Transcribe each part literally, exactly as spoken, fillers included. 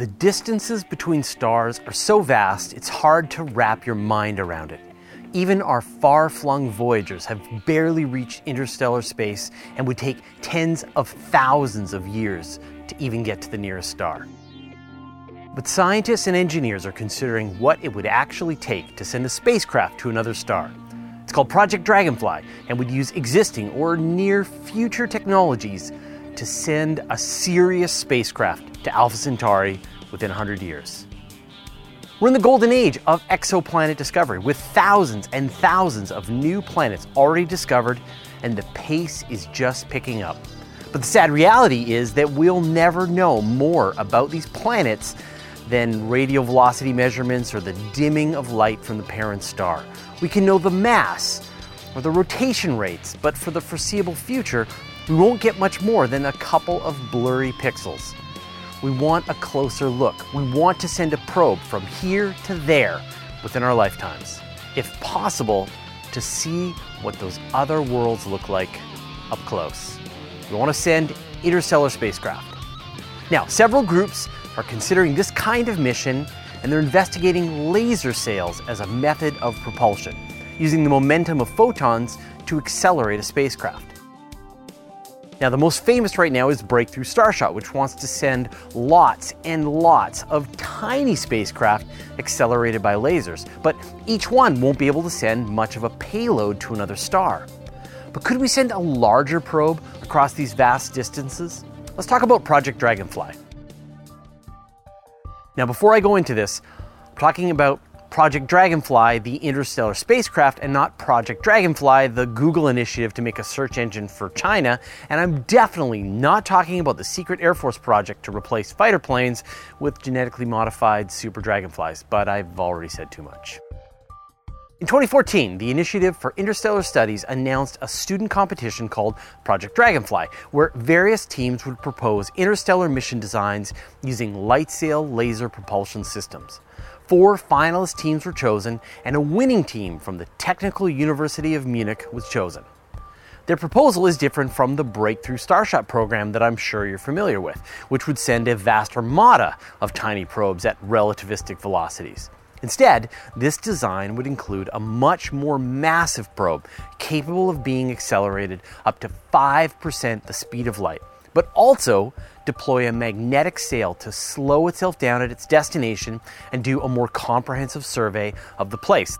The distances between stars are so vast, it's hard to wrap your mind around it. Even our far-flung Voyagers have barely reached interstellar space and would take tens of thousands of years to even get to the nearest star. But scientists and engineers are considering what it would actually take to send a spacecraft to another star. It's called Project Dragonfly and would use existing or near-future technologies to send a serious spacecraft to Alpha Centauri within one hundred years. We're in the golden age of exoplanet discovery, with thousands and thousands of new planets already discovered, and the pace is just picking up. But the sad reality is that we'll never know more about these planets than radial velocity measurements or the dimming of light from the parent star. We can know the mass or the rotation rates, but for the foreseeable future, we won't get much more than a couple of blurry pixels. We want a closer look. We want to send a probe from here to there within our lifetimes, if possible, to see what those other worlds look like up close. We want to send interstellar spacecraft. Now, several groups are considering this kind of mission, and they're investigating laser sails as a method of propulsion, using the momentum of photons to accelerate a spacecraft. Now, the most famous right now is Breakthrough Starshot, which wants to send lots and lots of tiny spacecraft accelerated by lasers, but each one won't be able to send much of a payload to another star. But could we send a larger probe across these vast distances? Let's talk about Project Dragonfly. Now, before I go into this, I'm talking about Project Dragonfly, the interstellar spacecraft, and not Project Dragonfly, the Google initiative to make a search engine for China. And I'm definitely not talking about the secret Air Force project to replace fighter planes with genetically modified super dragonflies, but I've already said too much. In twenty fourteen, the Initiative for Interstellar Studies announced a student competition called Project Dragonfly, where various teams would propose interstellar mission designs using lightsail laser propulsion systems. Four finalist teams were chosen, and a winning team from the Technical University of Munich was chosen. Their proposal is different from the Breakthrough Starshot program that I'm sure you're familiar with, which would send a vast armada of tiny probes at relativistic velocities. Instead, this design would include a much more massive probe, capable of being accelerated up to five percent the speed of light, but also deploy a magnetic sail to slow itself down at its destination and do a more comprehensive survey of the place.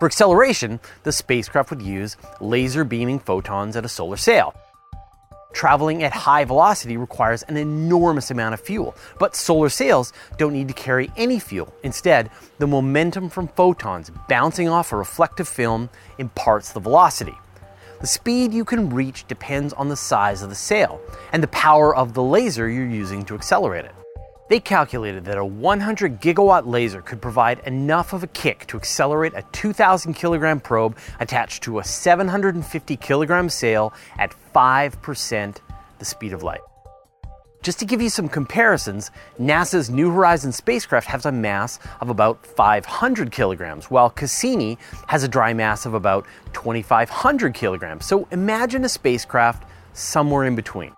For acceleration, the spacecraft would use laser beaming photons at a solar sail. Traveling at high velocity requires an enormous amount of fuel, but solar sails don't need to carry any fuel. Instead, the momentum from photons bouncing off a reflective film imparts the velocity. The speed you can reach depends on the size of the sail and the power of the laser you're using to accelerate it. They calculated that a one hundred gigawatt laser could provide enough of a kick to accelerate a two thousand kilogram probe attached to a seven hundred fifty kilogram sail at five percent the speed of light. Just to give you some comparisons, NASA's New Horizons spacecraft has a mass of about five hundred kilograms, while Cassini has a dry mass of about twenty-five hundred kilograms. So imagine a spacecraft somewhere in between.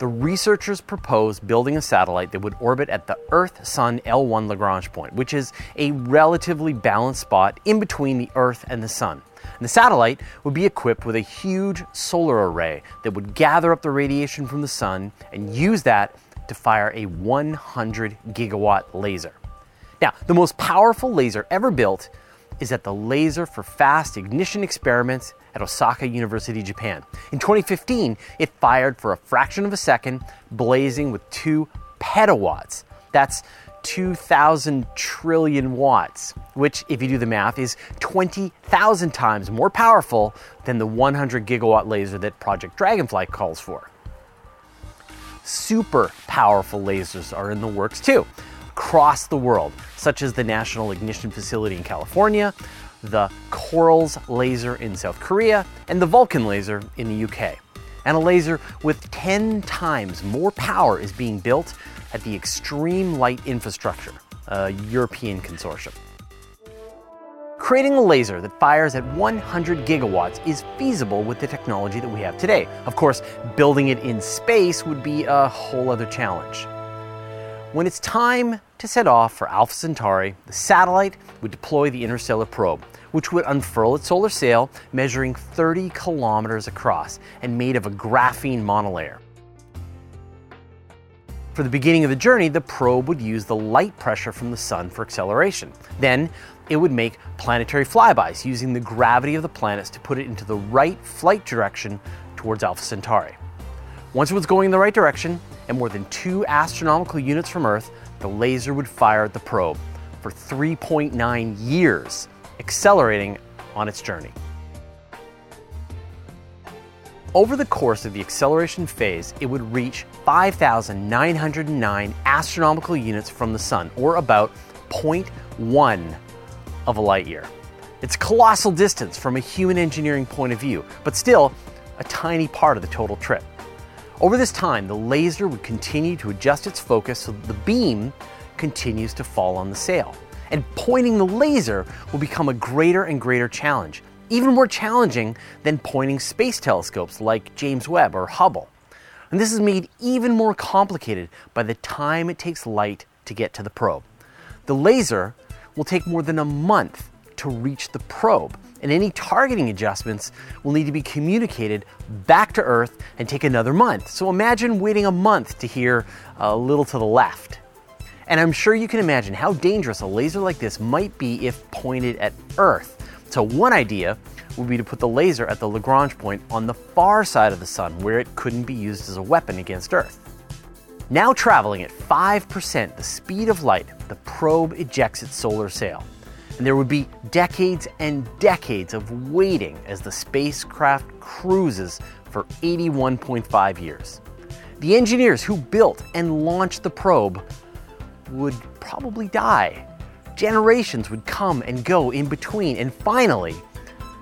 The researchers proposed building a satellite that would orbit at the Earth-Sun L one Lagrange point, which is a relatively balanced spot in between the Earth and the Sun. And the satellite would be equipped with a huge solar array that would gather up the radiation from the Sun and use that to fire a one hundred gigawatt laser. Now, the most powerful laser ever built is at the Laser for Fast Ignition Experiments at Osaka University, Japan. In twenty fifteen, it fired for a fraction of a second, blazing with two petawatts. That's two thousand trillion watts, which, if you do the math, is twenty thousand times more powerful than the one hundred gigawatt laser that Project Dragonfly calls for. Super powerful lasers are in the works too, across the world, such as the National Ignition Facility in California, the Corals Laser in South Korea, and the Vulcan Laser in the U K. And a laser with ten times more power is being built at the Extreme Light Infrastructure, a European consortium. Creating a laser that fires at one hundred gigawatts is feasible with the technology that we have today. Of course, building it in space would be a whole other challenge. When it's time to set off for Alpha Centauri, the satellite would deploy the interstellar probe, which would unfurl its solar sail, measuring thirty kilometers across and made of a graphene monolayer. For the beginning of the journey, the probe would use the light pressure from the sun for acceleration. Then it would make planetary flybys using the gravity of the planets to put it into the right flight direction towards Alpha Centauri. Once it was going in the right direction, and more than two astronomical units from Earth, the laser would fire at the probe for three point nine years, accelerating on its journey. Over the course of the acceleration phase, it would reach five thousand nine hundred nine astronomical units from the sun, or about zero point one of a light year. It's a colossal distance from a human engineering point of view, but still a tiny part of the total trip. Over this time, the laser would continue to adjust its focus so that the beam continues to fall on the sail. And pointing the laser will become a greater and greater challenge, even more challenging than pointing space telescopes like James Webb or Hubble. And this is made even more complicated by the time it takes light to get to the probe. The laser will take more than a month to reach the probe, and any targeting adjustments will need to be communicated back to Earth and take another month. So imagine waiting a month to hear a little to the left. And I'm sure you can imagine how dangerous a laser like this might be if pointed at Earth. So one idea would be to put the laser at the Lagrange point on the far side of the sun, where it couldn't be used as a weapon against Earth. Now traveling at five percent the speed of light, the probe ejects its solar sail. And there would be decades and decades of waiting as the spacecraft cruises for eighty-one point five years. The engineers who built and launched the probe would probably die. Generations would come and go in between, and finally,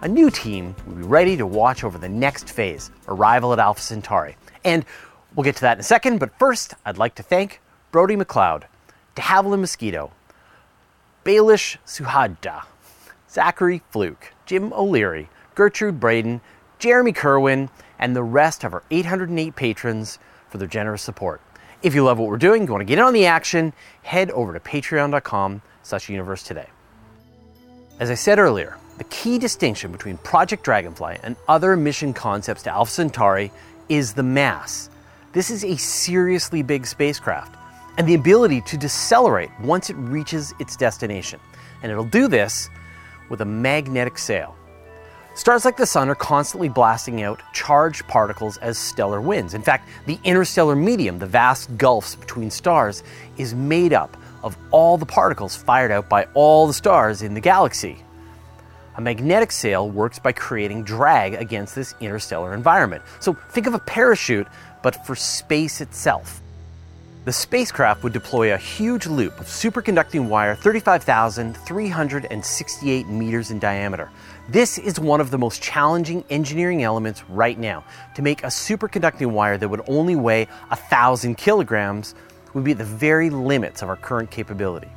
a new team would be ready to watch over the next phase, arrival at Alpha Centauri. And we'll get to that in a second, but first, I'd like to thank Brody McLeod, de Havilland Mosquito, Baelish Suhadda, Zachary Fluke, Jim O'Leary, Gertrude Braden, Jeremy Kerwin, and the rest of our eight hundred eight patrons for their generous support. If you love what we're doing, you want to get in on the action, head over to patreon.com slash universe today. As I said earlier, the key distinction between Project Dragonfly and other mission concepts to Alpha Centauri is the mass. This is a seriously big spacecraft, and the ability to decelerate once it reaches its destination. And it'll do this with a magnetic sail. Stars like the sun are constantly blasting out charged particles as stellar winds. In fact, the interstellar medium, the vast gulfs between stars, is made up of all the particles fired out by all the stars in the galaxy. A magnetic sail works by creating drag against this interstellar environment. So think of a parachute, but for space itself. The spacecraft would deploy a huge loop of superconducting wire thirty-five thousand three hundred sixty-eight meters in diameter. This is one of the most challenging engineering elements right now. To make a superconducting wire that would only weigh one thousand kilograms would be at the very limits of our current capability.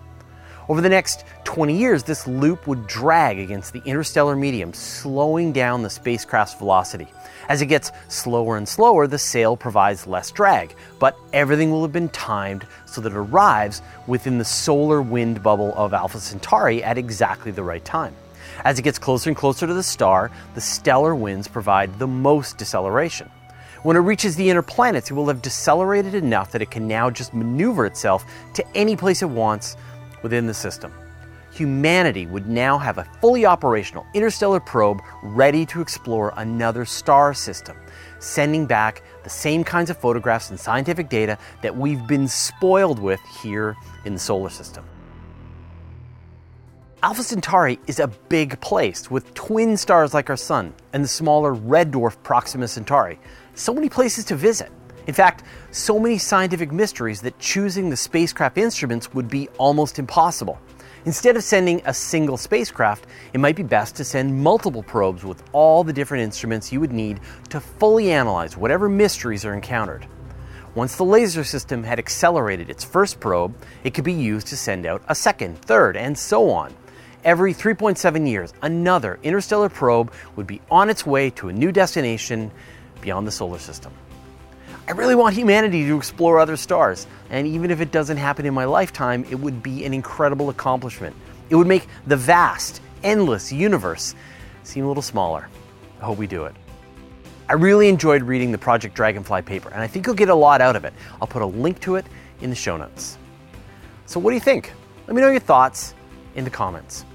Over the next twenty years, this loop would drag against the interstellar medium, slowing down the spacecraft's velocity. As it gets slower and slower, the sail provides less drag, but everything will have been timed so that it arrives within the solar wind bubble of Alpha Centauri at exactly the right time. As it gets closer and closer to the star, the stellar winds provide the most deceleration. When it reaches the inner planets, it will have decelerated enough that it can now just maneuver itself to any place it wants within the system. Humanity would now have a fully operational interstellar probe ready to explore another star system, sending back the same kinds of photographs and scientific data that we've been spoiled with here in the solar system. Alpha Centauri is a big place with twin stars like our sun and the smaller red dwarf Proxima Centauri. So many places to visit. In fact, so many scientific mysteries that choosing the spacecraft instruments would be almost impossible. Instead of sending a single spacecraft, it might be best to send multiple probes with all the different instruments you would need to fully analyze whatever mysteries are encountered. Once the laser system had accelerated its first probe, it could be used to send out a second, third, and so on. Every three point seven years, another interstellar probe would be on its way to a new destination beyond the solar system. I really want humanity to explore other stars, and even if it doesn't happen in my lifetime, it would be an incredible accomplishment. It would make the vast, endless universe seem a little smaller. I hope we do it. I really enjoyed reading the Project Dragonfly paper, and I think you'll get a lot out of it. I'll put a link to it in the show notes. So what do you think? Let me know your thoughts in the comments.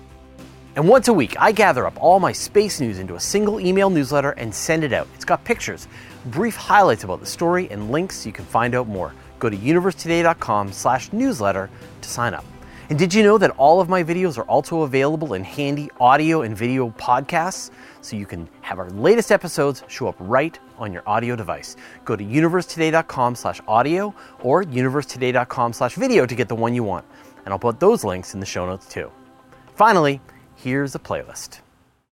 And once a week, I gather up all my space news into a single email newsletter and send it out. It's got pictures, brief highlights about the story, and links so you can find out more. Go to universe today dot com slash newsletter to sign up. And did you know that all of my videos are also available in handy audio and video podcasts? So you can have our latest episodes show up right on your audio device. Go to universe today dot com slash audio or universe today dot com slash video to get the one you want. And I'll put those links in the show notes too. Finally, here's a playlist.